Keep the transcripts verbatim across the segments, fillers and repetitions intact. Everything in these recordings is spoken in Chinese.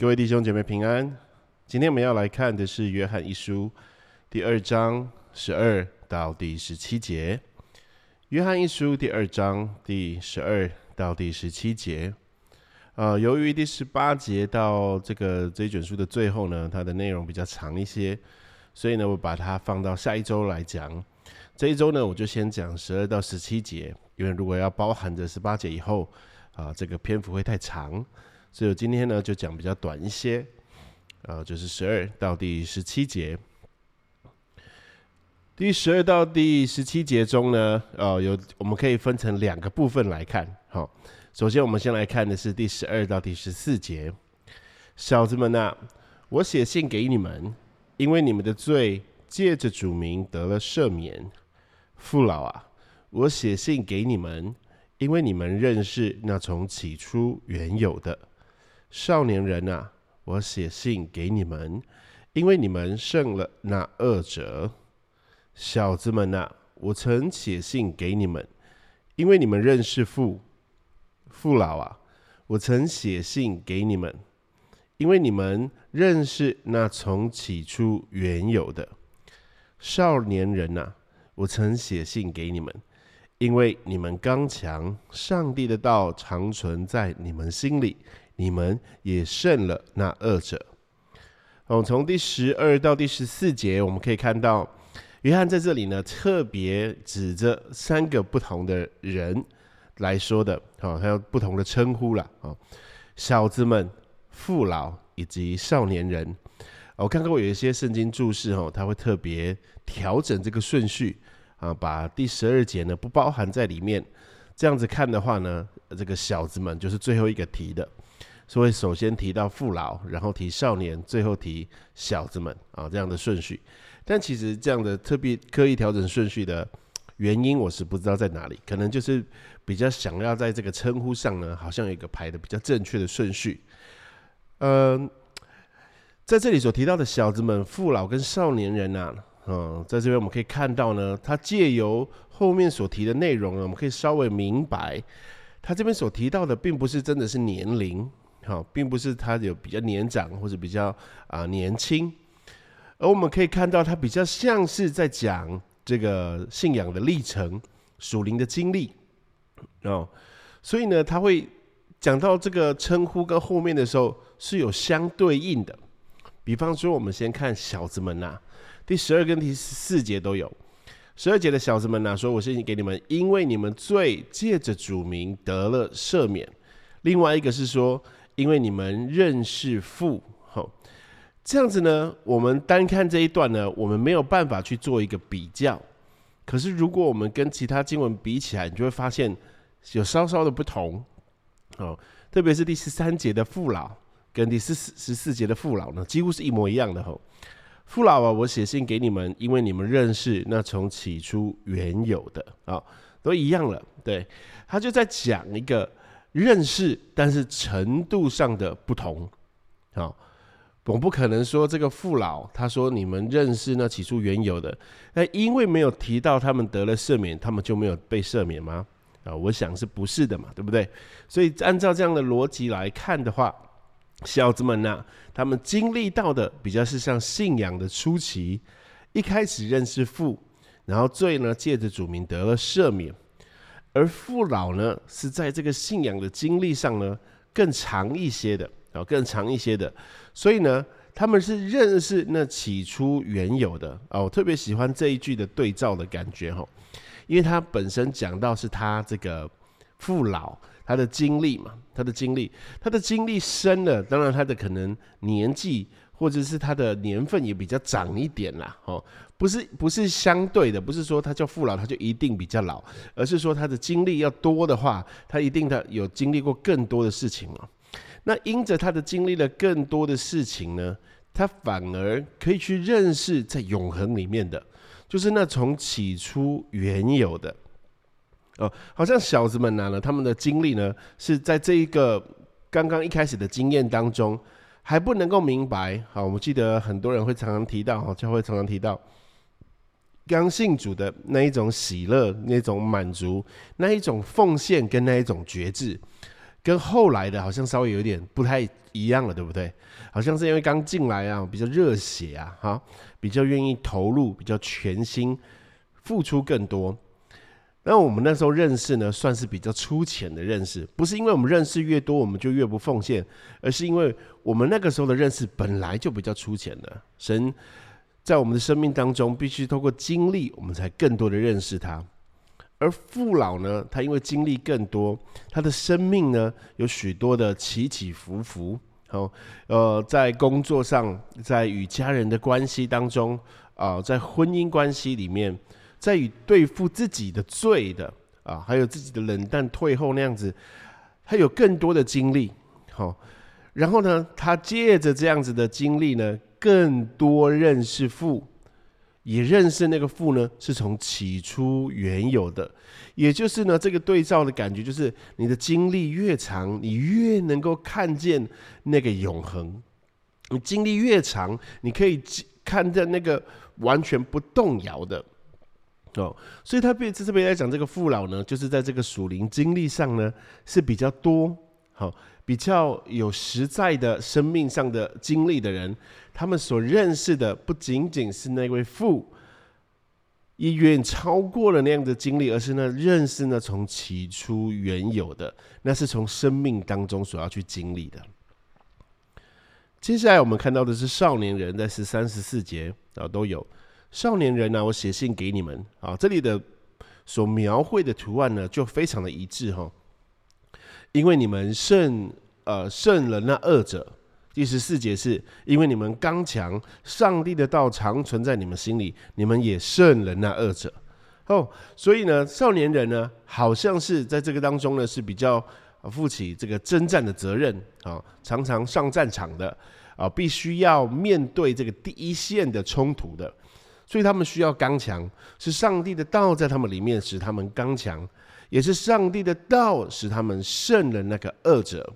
各位弟兄姐妹平安。今天我们要来看的是约翰一书第二章十二到第十七节。约翰一书第二章第十二到第十七节。呃，由于第十八节到这个这一卷书的最后呢，它的内容比较长一些，所以呢，我把它放到下一周来讲。这一周呢，我就先讲十二到十七节，因为如果要包含着十八节以后，啊、呃，这个篇幅会太长。所以我今天呢就讲比较短一些，呃，就是十二到第十七节。第十二到第十七节中呢，呃，有我们可以分成两个部分来看。好、哦，首先我们先来看的是第十二到第十四节。小子们啊，我写信给你们，因为你们的罪借着主名得了赦免。父老啊，我写信给你们，因为你们认识那从起初原有的。少年人啊，我写信给你们，因为你们胜了那恶者。小子们啊，我曾写信给你们，因为你们认识父。父老啊，我曾写信给你们，因为你们认识那从起初原有的。少年人啊，我曾写信给你们，因为你们刚强，上帝的道常存在你们心里，你们也胜了那恶者。哦，从第十二到第十四节，我们可以看到，约翰在这里呢，特别指着三个不同的人来说的，哦，还有不同的称呼啦，哦，小子们、父老以及少年人。哦，我看过有一些圣经注释，哦，他会特别调整这个顺序，啊，把第十二节呢不包含在里面。这样子看的话呢，这个小子们就是最后一个提的。所以首先提到父老，然后提少年，最后提小子们啊，这样的顺序。但其实这样的特别刻意调整顺序的原因，我是不知道在哪里，可能就是比较想要在这个称呼上呢，好像有一个排的比较正确的顺序。嗯，在这里所提到的小子们、父老跟少年人啊，嗯，在这边我们可以看到呢，他借由后面所提的内容呢，我们可以稍微明白，他这边所提到的并不是真的是年龄。好，并不是他有比较年长或者比较、呃、年轻，而我们可以看到他比较像是在讲这个信仰的历程、属灵的经历、哦、所以呢，他会讲到这个称呼跟后面的时候是有相对应的。比方说，我们先看小子们啊，第十二跟第十四节都有。十二节的小子们啊，说：“我写信给你们，因为你们罪借着主名得了赦免。”另外一个是说，因为你们认识父。哦，这样子呢，我们单看这一段呢，我们没有办法去做一个比较。可是如果我们跟其他经文比起来，你就会发现有稍稍的不同。哦，特别是第十三节的父老跟第十四节的父老呢，几乎是一模一样的。哦，父老啊，我写信给你们，因为你们认识那从起初原有的。哦，都一样了。对，他就在讲一个认识，但是程度上的不同。好，我不可能说这个父老他说你们认识那起初原有的，那因为没有提到他们得了赦免，他们就没有被赦免吗？啊，我想是不是的嘛，对不对？所以按照这样的逻辑来看的话，小子们啊，他们经历到的比较是像信仰的初期，一开始认识父，然后罪呢借着主名得了赦免。而父老呢，是在这个信仰的经历上呢更长一些的，哦，更长一些的。所以呢，他们是认识那起初原有的。哦，我特别喜欢这一句的对照的感觉，哦，因为他本身讲到是他这个父老他的经历嘛，他的经历，他的经历深了，当然他的可能年纪或者是他的年份也比较长一点啦，哦，不是不是相对的，不是说他叫父老他就一定比较老，而是说他的经历要多的话，他一定他有经历过更多的事情哦。那因着他的经历了更多的事情呢，他反而可以去认识在永恒里面的，就是那从起初原有的。哦，好像小子们呢，他们的经历呢是在这一个刚刚一开始的经验当中。还不能够明白。好，我们记得很多人会常常提到，教会常常提到刚信主的那一种喜乐、那一种满足、那一种奉献跟那一种觉志，跟后来的好像稍微有点不太一样了，对不对？好像是因为刚进来啊，比较热血啊，哈，比较愿意投入，比较全心付出更多。那我们那时候认识呢，算是比较粗浅的认识，不是因为我们认识越多我们就越不奉献，而是因为我们那个时候的认识本来就比较粗浅的。神在我们的生命当中必须透过经历，我们才更多的认识他。而父老呢，他因为经历更多，他的生命呢有许多的起起伏伏、哦呃、在工作上，在与家人的关系当中、呃、在婚姻关系里面，在与对付自己的罪的、啊、还有自己的冷淡退后那样子，他有更多的经历、哦、然后呢，他借着这样子的经历呢，更多认识父，也认识那个父呢是从起初原有的。也就是呢，这个对照的感觉就是你的经历越长，你越能够看见那个永恒。你经历越长，你可以看见那个完全不动摇的、哦、所以他这边来讲这个父老呢，就是在这个属灵经历上呢是比较多、哦、比较有实在的生命上的经历的人，他们所认识的不仅仅是那位父，也远超过了那样的经历，而是呢认识呢从起初原有的，那是从生命当中所要去经历的。接下来我们看到的是少年人，在十三、十四节、啊、都有少年人啊，我写信给你们、啊、这里的所描绘的图案呢就非常的一致、哦、因为你们胜、呃、胜了那恶者。第十四节是因为你们刚强，上帝的道常存在你们心里，你们也胜了那恶者。哦，所以呢，少年人呢，好像是在这个当中呢，是比较负起这个征战的责任啊、哦，常常上战场的啊、哦，必须要面对这个第一线的冲突的，所以他们需要刚强，是上帝的道在他们里面使他们刚强，也是上帝的道使他们胜了那个恶者。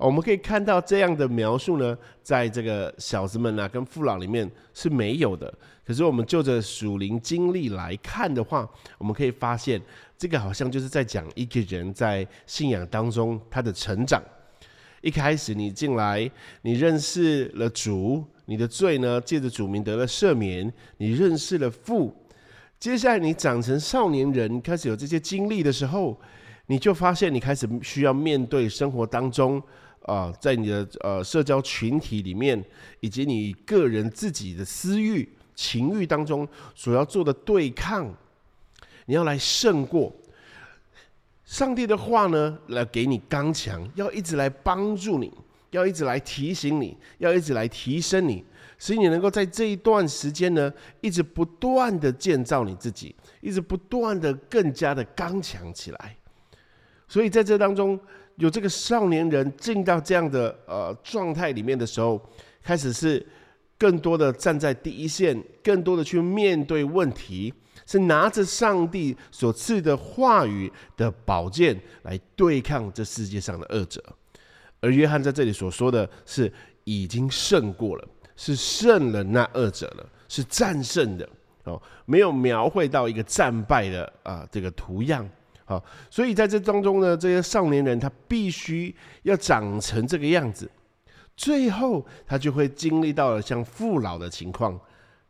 我们可以看到这样的描述呢，在这个小子们啊跟父老里面是没有的。可是我们就着属灵经历来看的话，我们可以发现这个好像就是在讲一个人在信仰当中他的成长。一开始你进来，你认识了主，你的罪呢借着主名得了赦免，你认识了父。接下来你长成少年人，开始有这些经历的时候，你就发现你开始需要面对生活当中呃、在你的、呃、社交群体里面，以及你个人自己的私欲情欲当中所要做的对抗，你要来胜过。上帝的话呢来给你刚强，要一直来帮助你，要一直来提醒你，要一直来提升你，使你能够在这一段时间呢一直不断的建造你自己，一直不断的更加的刚强起来。所以在这当中有这个少年人进到这样的呃状态里面的时候，开始是更多的站在第一线，更多的去面对问题，是拿着上帝所赐的话语的宝剑来对抗这世界上的恶者。而约翰在这里所说的是已经胜过了，是胜了那恶者了，是战胜的、哦、没有描绘到一个战败的、呃、这个图样。好，所以在这当中呢，这些少年人他必须要长成这个样子，最后他就会经历到了像父老的情况，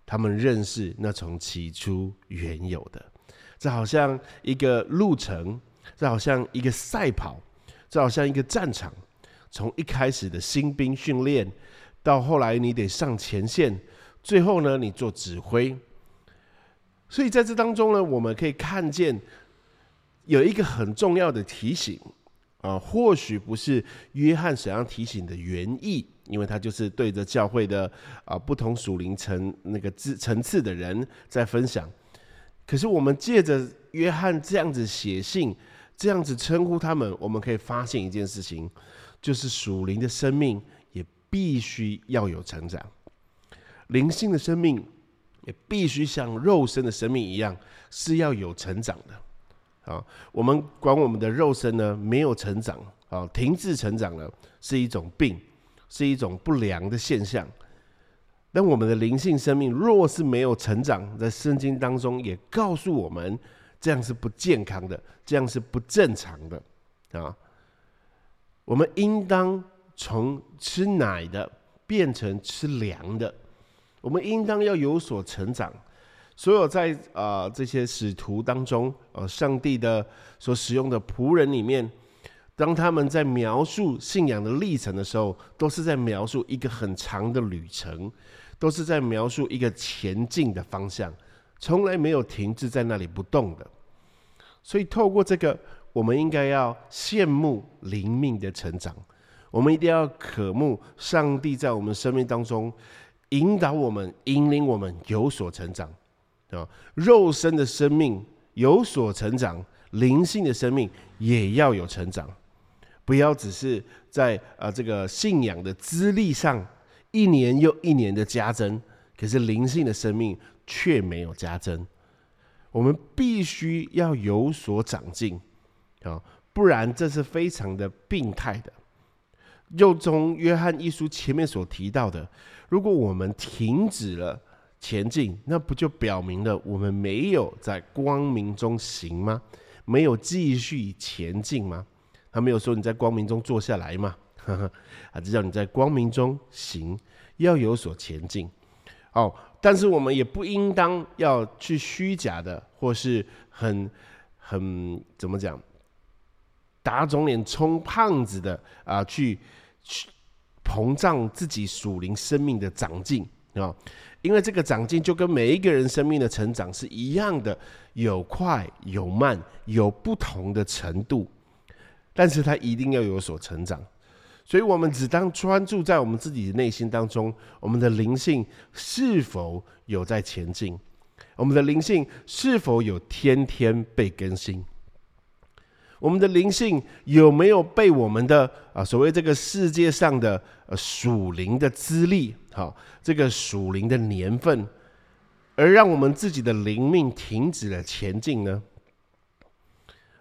他们认识那从起初原有的。这好像一个路程，这好像一个赛跑，这好像一个战场，从一开始的新兵训练，到后来你得上前线，最后呢你做指挥。所以在这当中呢，我们可以看见有一个很重要的提醒、呃、或许不是约翰想要提醒的原意，因为他就是对着教会的、呃、不同属灵层那个层次的人在分享。可是我们借着约翰这样子写信，这样子称呼他们，我们可以发现一件事情，就是属灵的生命也必须要有成长，灵性的生命也必须像肉身的生命一样是要有成长的。啊、我们管我们的肉身呢没有成长、啊、停滞成长了，是一种病，是一种不良的现象。但我们的灵性生命若是没有成长，在圣经当中也告诉我们，这样是不健康的，这样是不正常的、啊、我们应当从吃奶的变成吃粮的，我们应当要有所成长。所有在、呃、这些使徒当中、呃、上帝的所使用的仆人里面，当他们在描述信仰的历程的时候，都是在描述一个很长的旅程，都是在描述一个前进的方向，从来没有停滞在那里不动的。所以透过这个，我们应该要羡慕灵命的成长，我们一定要渴慕上帝在我们生命当中引导我们，引领我们有所成长。肉身的生命有所成长，灵性的生命也要有成长，不要只是在、呃、这个信仰的资历上一年又一年的加增，可是灵性的生命却没有加增。我们必须要有所长进，不然这是非常的病态的。又从约翰一书前面所提到的，如果我们停止了前进，那不就表明了我们没有在光明中行吗？没有继续前进吗？他没有说你在光明中坐下来吗？呵呵，他只叫你在光明中行，要有所前进。哦，但是我们也不应当要去虚假的，或是很很怎么讲，打肿脸充胖子的啊、呃，去去膨胀自己属灵生命的长进。哦，因为这个长进就跟每一个人生命的成长是一样的，有快有慢，有不同的程度，但是它一定要有所成长。所以我们只当专注在我们自己的内心当中，我们的灵性是否有在前进，我们的灵性是否有天天被更新，我们的灵性有没有被我们的、啊、所谓这个世界上的、啊、属灵的资历、啊、这个属灵的年份，而让我们自己的灵命停止了前进呢？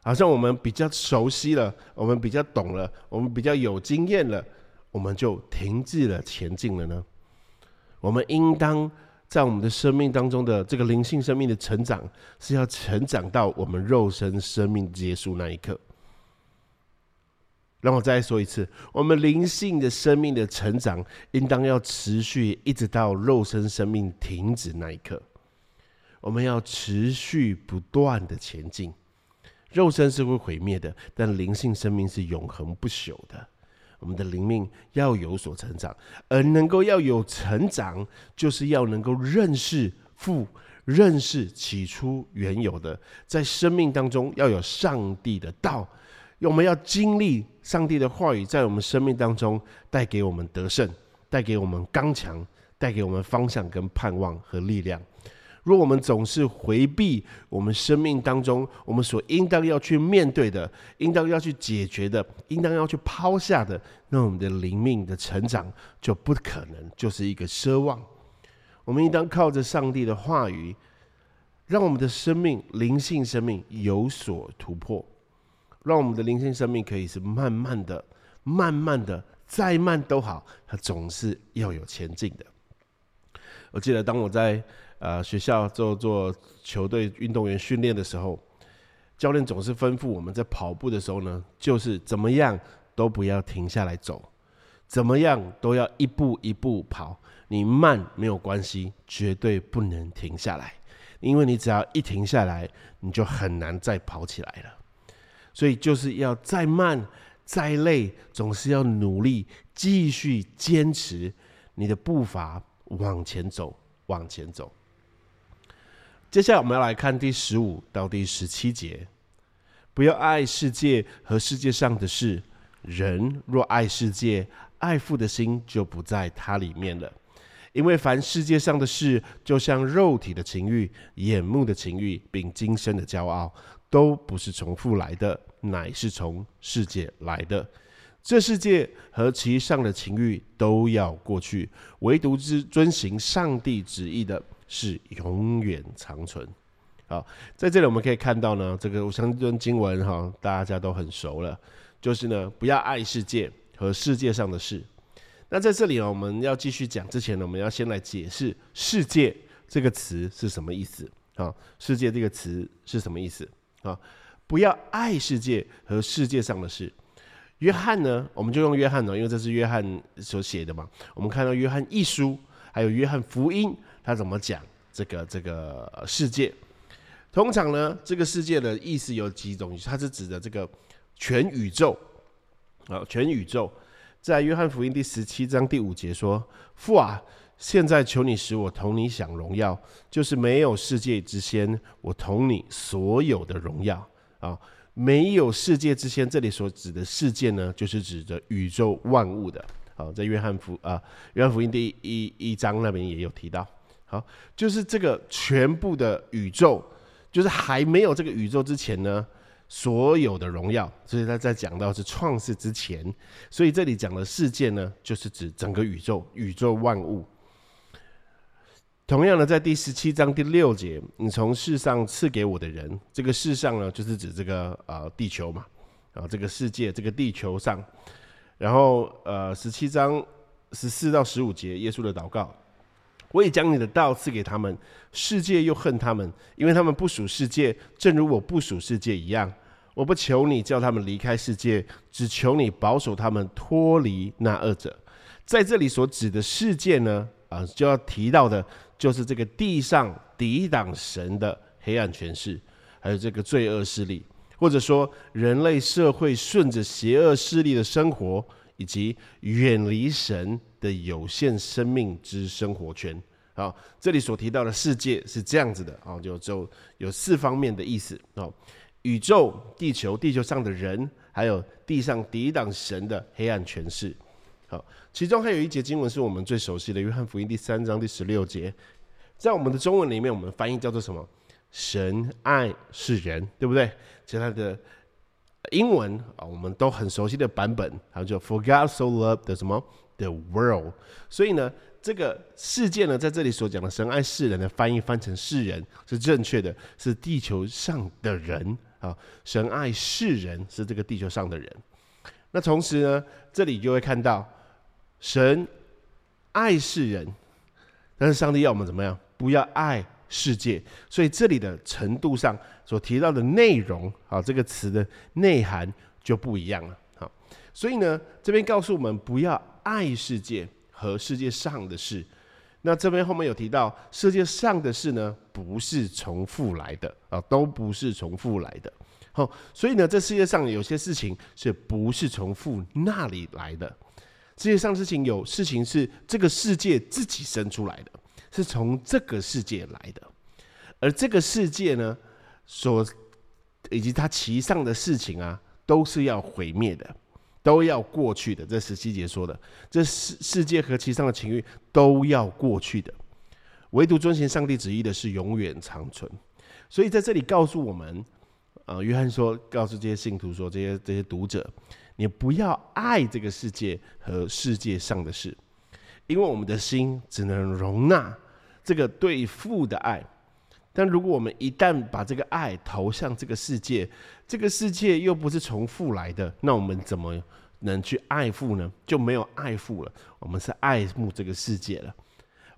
好像我们比较熟悉了，我们比较懂了，我们比较有经验了，我们就停止了前进了呢？我们应当在我们的生命当中的这个灵性生命的成长，是要成长到我们肉身生命结束那一刻。让我再说一次，我们灵性的生命的成长应当要持续一直到肉身生命停止那一刻，我们要持续不断的前进。肉身是会毁灭的，但灵性生命是永恒不朽的。我们的灵命要有所成长，而能够要有成长，就是要能够认识父，认识起初原有的，在生命当中要有上帝的道，我们要经历上帝的话语在我们生命当中带给我们得胜，带给我们刚强，带给我们方向跟盼望和力量。若我们总是回避我们生命当中我们所应当要去面对的，应当要去解决的，应当要去抛下的，那我们的灵命的成长就不可能，就是一个奢望。我们应当靠着上帝的话语，让我们的生命，灵性生命有所突破，让我们的灵性生命可以是慢慢的慢慢的再慢都好，它总是要有前进的。我记得当我在呃，学校做做球队运动员训练的时候，教练总是吩咐我们在跑步的时候呢，就是怎么样都不要停下来走，怎么样都要一步一步跑。你慢没有关系，绝对不能停下来，因为你只要一停下来，你就很难再跑起来了。所以就是要再慢再累，总是要努力继续坚持你的步伐往前走，往前走。接下来我们要来看第十五到第十七节，不要爱世界和世界上的事，人若爱世界，爱父的心就不在他里面了。因为凡世界上的事，就像肉体的情欲、眼目的情欲，并今生的骄傲，都不是从父来的，乃是从世界来的。这世界和其上的情欲都要过去，唯独之遵行上帝旨意的，是永远长存。好，在这里我们可以看到呢，这个我相信经文哈，大家都很熟了，就是呢，不要爱世界和世界上的事。那在这里呢，我们要继续讲之前呢，我们要先来解释世界这个词是什么意思。好，世界这个词是什么意思？好，不要爱世界和世界上的事。约翰呢，我们就用约翰了，因为这是约翰所写的嘛。我们看到约翰一书，还有约翰福音，他怎么讲这个这个世界？通常呢，这个世界的意思有几种，它是指的这个全宇宙啊，全宇宙。在约翰福音第十七章第五节说：“父啊，现在求你使我同你享荣耀，就是没有世界之先，我同你所有的荣耀啊。哦”没有世界之先，这里所指的世界呢，就是指着宇宙万物的。好，在约翰福啊、呃，约翰福音第一一章那边也有提到。好，就是这个全部的宇宙，就是还没有这个宇宙之前呢，所有的荣耀。所以他在讲到是创世之前，所以这里讲的世界呢，就是指整个宇宙，宇宙万物。同样的，在第十七章第六节，你从世上赐给我的人，这个世上呢，就是指这个呃地球嘛，啊，这个世界，这个地球上。然后呃，十七章十四到十五节，耶稣的祷告：我也将你的道赐给他们，世界又恨他们，因为他们不属世界，正如我不属世界一样。我不求你叫他们离开世界，只求你保守他们脱离那恶者。在这里所指的世界呢，啊，就要提到的。就是这个地上抵挡神的黑暗权势，还有这个罪恶势力，或者说人类社会顺着邪恶势力的生活，以及远离神的有限生命之生活圈。好，这里所提到的世界是这样子的啊，就就有四方面的意思啊：宇宙、地球、地球上的人，还有地上抵挡神的黑暗权势。好，其中还有一节经文是我们最熟悉的，约翰福音第三章第十六节，在我们的中文里面，我们翻译叫做什么？神爱世人，对不对？其实它的英文我们都很熟悉的版本，还有就 For God so loved the 什么 the world。所以呢，这个世界呢，在这里所讲的神爱世人的翻译翻成世人是正确的，是地球上的人啊，神爱世人是这个地球上的人。那同时呢，这里就会看到。神爱世人，但是上帝要我们怎么样？不要爱世界。所以这里的程度上所提到的内容，好，这个词的内涵就不一样了。好，所以呢，这边告诉我们不要爱世界和世界上的事。那这边后面有提到，世界上的事呢，不是重复来的啊，都不是重复来的。好，所以呢，这世界上有些事情是不是从父那里来的？世界上事情有事情是这个世界自己生出来的，是从这个世界来的，而这个世界呢，所以及它其上的事情啊，都是要毁灭的，都要过去的。这十七节说的，这世界和其上的情欲都要过去的，唯独遵行上帝旨意的是永远长存。所以在这里告诉我们，呃，约翰说，告诉这些信徒说，这些这些读者。你不要爱这个世界和世界上的事，因为我们的心只能容纳这个对父的爱。但如果我们一旦把这个爱投向这个世界，这个世界又不是从父来的，那我们怎么能去爱父呢？就没有爱父了，我们是爱慕这个世界了。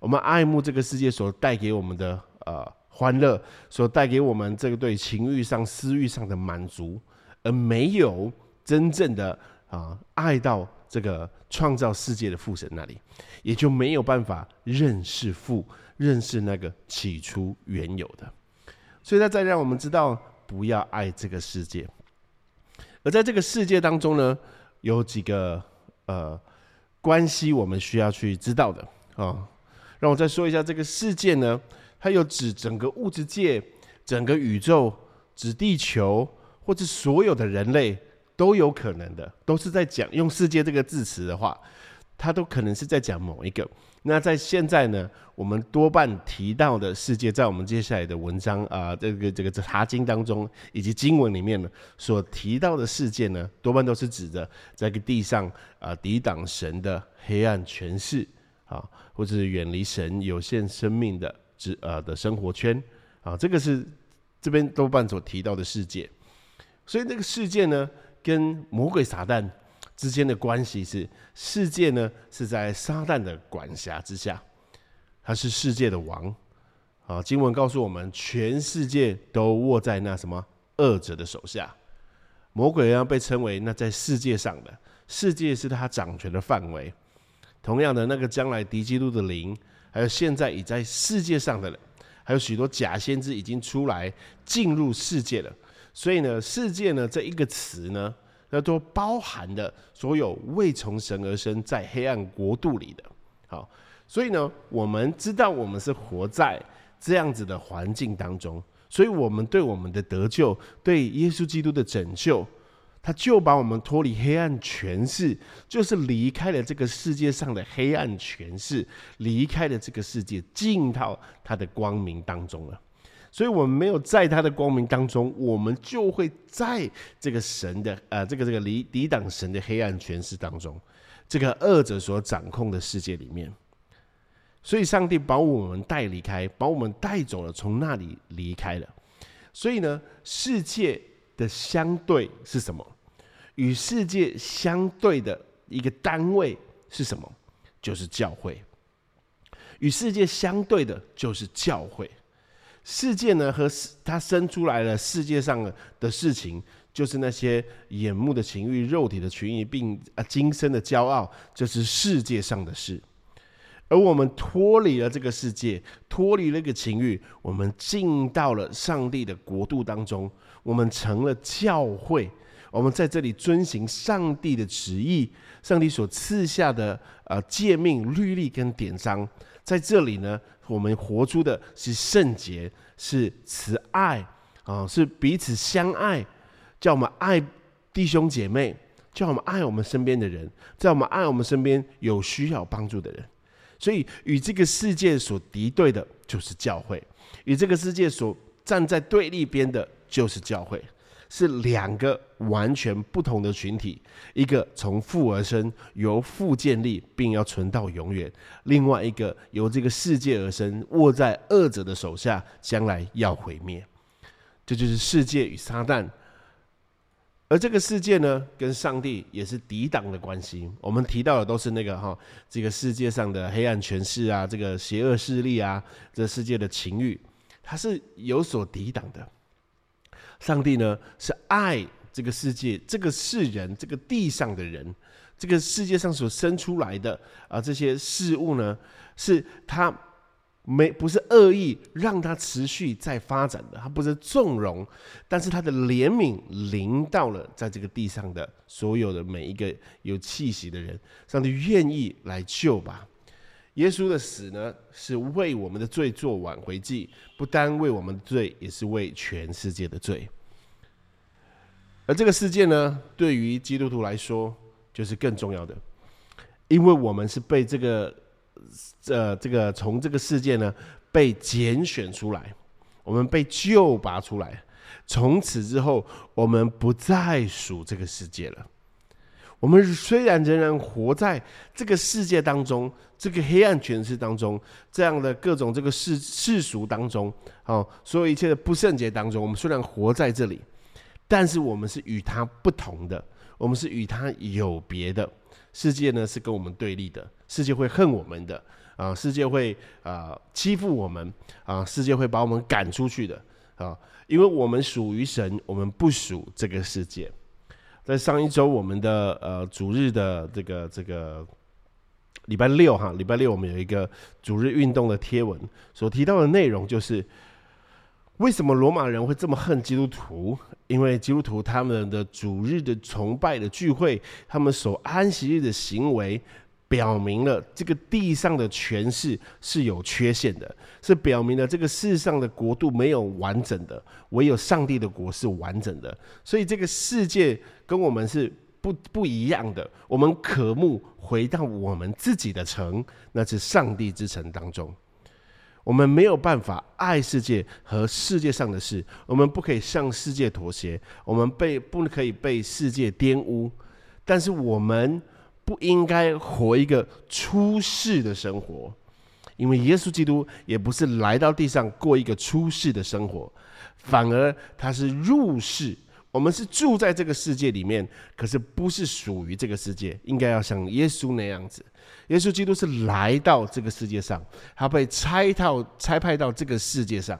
我们爱慕这个世界所带给我们的呃欢乐，所带给我们这个对情欲上、私欲上的满足，而没有。真正的啊，爱到这个创造世界的父神那里，也就没有办法认识父，认识那个起初原有的。所以他再让我们知道，不要爱这个世界。而在这个世界当中呢，有几个呃关系我们需要去知道的啊。让我再说一下，这个世界呢，它有指整个物质界、整个宇宙、指地球，或者所有的人类。都有可能的，都是在讲用世界这个字词的话，它都可能是在讲某一个。那在现在呢，我们多半提到的世界，在我们接下来的文章啊、呃，这个这个查经当中以及经文里面呢，所提到的世界呢，多半都是指着在个地上啊、呃、抵挡神的黑暗权势啊，或者是远离神有限生命的之呃的生活圈啊，这个是这边多半所提到的世界。所以这个世界呢。跟魔鬼撒旦之间的关系是，世界呢是在撒旦的管辖之下，他是世界的王啊。经文告诉我们，全世界都握在那什么恶者的手下魔鬼要被称为那在世界上的，世界是他掌权的范围。同样的，那个将来敌基督的灵，还有现在已在世界上的人，还有许多假先知已经出来进入世界了。所以呢，世界呢这一个词呢，那都包含了所有未从神而生在黑暗国度里的。好，所以呢，我们知道我们是活在这样子的环境当中，所以我们对我们的得救，对耶稣基督的拯救，他就把我们脱离黑暗权势，就是离开了这个世界上的黑暗权势，离开了这个世界，进到他的光明当中了。所以我们没有在他的光明当中，我们就会在这个神的呃这个这个离抵挡神的黑暗权势当中，这个恶者所掌控的世界里面。所以上帝把我们带离开，把我们带走了，从那里离开了。所以呢，世界的相对是什么？与世界相对的一个单位是什么？就是教会。与世界相对的就是教会。世界呢，和它生出来了世界上的事情，就是那些眼目的情欲、肉体的情欲，并啊今生的骄傲，这是世界上的事。而我们脱离了这个世界，脱离那个情欲，我们进到了上帝的国度当中，我们成了教会。我们在这里遵行上帝的旨意，上帝所赐下的呃诫命、律例跟典章，在这里呢，我们活出的是圣洁，是慈爱啊，是彼此相爱，叫我们爱弟兄姐妹，叫我们爱我们身边的人，叫我们爱我们身边有需要帮助的人。所以与这个世界所敌对的就是教会，与这个世界所站在对立边的就是教会，是两个完全不同的群体，一个从父而生，由父建立，并要存到永远；另外一个由这个世界而生，握在恶者的手下，将来要毁灭。这就是世界与撒旦。而这个世界呢，跟上帝也是抵挡的关系。我们提到的都是那个哈，这个世界上的黑暗权势啊，这个邪恶势力啊，这世界的情欲，它是有所抵挡的。上帝呢，是爱这个世界，这个世人，这个地上的人，这个世界上所生出来的啊这些事物呢，是他没不是恶意让它持续在发展的，它不是纵容，但是它的怜悯临到了在这个地上的所有的每一个有气息的人，上帝愿意来救吧。耶稣的死呢，是为我们的罪做挽回祭，不单为我们的罪，也是为全世界的罪。而这个世界呢，对于基督徒来说就是更重要的，因为我们是被这个呃，这个从这个世界呢被拣选出来，我们被救拔出来，从此之后我们不再属这个世界了。我们虽然仍然活在这个世界当中，这个黑暗权势当中，这样的各种这个 世, 世俗当中、哦、所有一切的不圣洁当中，我们虽然活在这里，但是我们是与它不同的，我们是与它有别的。世界呢是跟我们对立的，世界会恨我们的、啊、世界会、呃、欺负我们、啊、世界会把我们赶出去的、啊、因为我们属于神，我们不属这个世界。在上一周我们的、呃、主日的这个这个礼拜六哈，礼拜六我们有一个主日运动的贴文，所提到的内容就是为什么罗马人会这么恨基督徒？因为基督徒他们的主日的崇拜的聚会，他们守安息日的行为，表明了这个地上的权势是有缺陷的，是表明了这个世上的国度没有完整的，唯有上帝的国是完整的。所以这个世界跟我们是不不一样的，我们渴慕回到我们自己的城，那是上帝之城当中。我们没有办法爱世界和世界上的事，我们不可以向世界妥协，我们被不可以被世界玷污，但是我们不应该活一个出世的生活，因为耶稣基督也不是来到地上过一个出世的生活，反而他是入世。我们是住在这个世界里面，可是不是属于这个世界，应该要像耶稣那样子。耶稣基督是来到这个世界上，他被差派到这个世界上，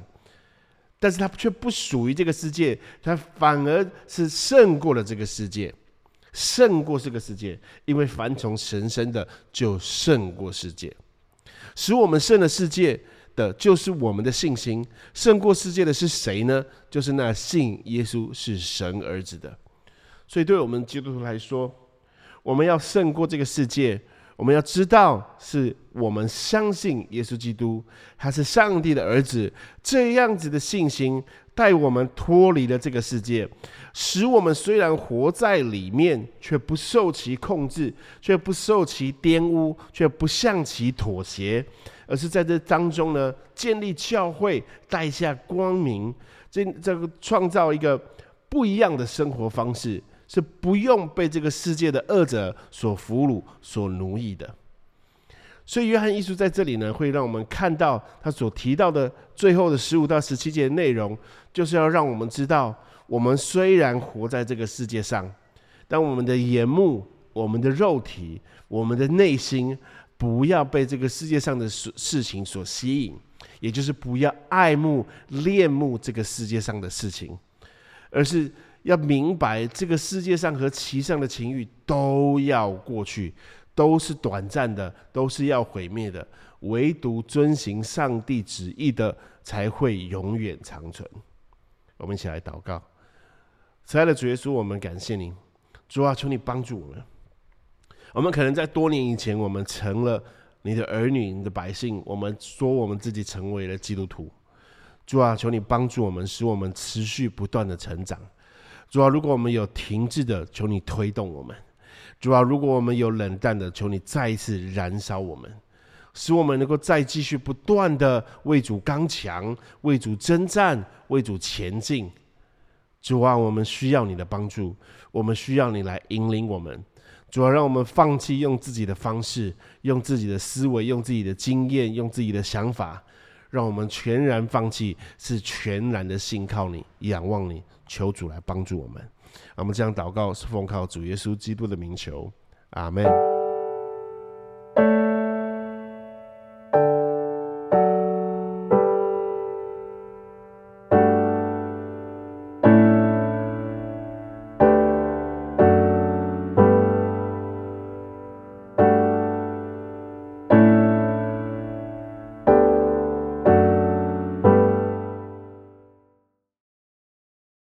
但是他却不属于这个世界，他反而是胜过了这个世界，胜过这个世界，因为凡从神生的就胜过世界。使我们胜了世界的就是我们的信心，胜过世界的是谁呢？就是那信耶稣是神儿子的。所以对我们基督徒来说，我们要胜过这个世界，我们要知道是我们相信耶稣基督，他是上帝的儿子，这样子的信心带我们脱离了这个世界，使我们虽然活在里面，却不受其控制，却不受其玷污，却不向其妥协，而是在这当中呢，建立教会，带下光明，这这个创造一个不一样的生活方式，是不用被这个世界的恶者所俘虏、所奴役的。所以约翰一书在这里呢，会让我们看到他所提到的最后的十五到十七节的内容，就是要让我们知道，我们虽然活在这个世界上，但我们的眼目、我们的肉体、我们的内心，不要被这个世界上的事情所吸引，也就是不要爱慕、恋慕这个世界上的事情，而是要明白，这个世界上和其上的情欲都要过去，都是短暂的，都是要毁灭的，唯独遵行上帝旨意的才会永远长存。我们一起来祷告。慈爱的主耶稣，我们感谢您，主啊，求你帮助我们。我们可能在多年以前，我们成了你的儿女，你的百姓，我们说我们自己成为了基督徒。主啊，求你帮助我们，使我们持续不断的成长。主啊，如果我们有停滞的，求你推动我们；主啊，如果我们有冷淡的，求你再一次燃烧我们，使我们能够再继续不断的为主刚强，为主征战，为主前进。主啊，我们需要你的帮助，我们需要你来引领我们。主啊，让我们放弃用自己的方式，用自己的思维，用自己的经验，用自己的想法，让我们全然放弃，是全然的信靠你，仰望你，求主来帮助我们。我们这样祷告是奉靠主耶稣基督的名求，阿们。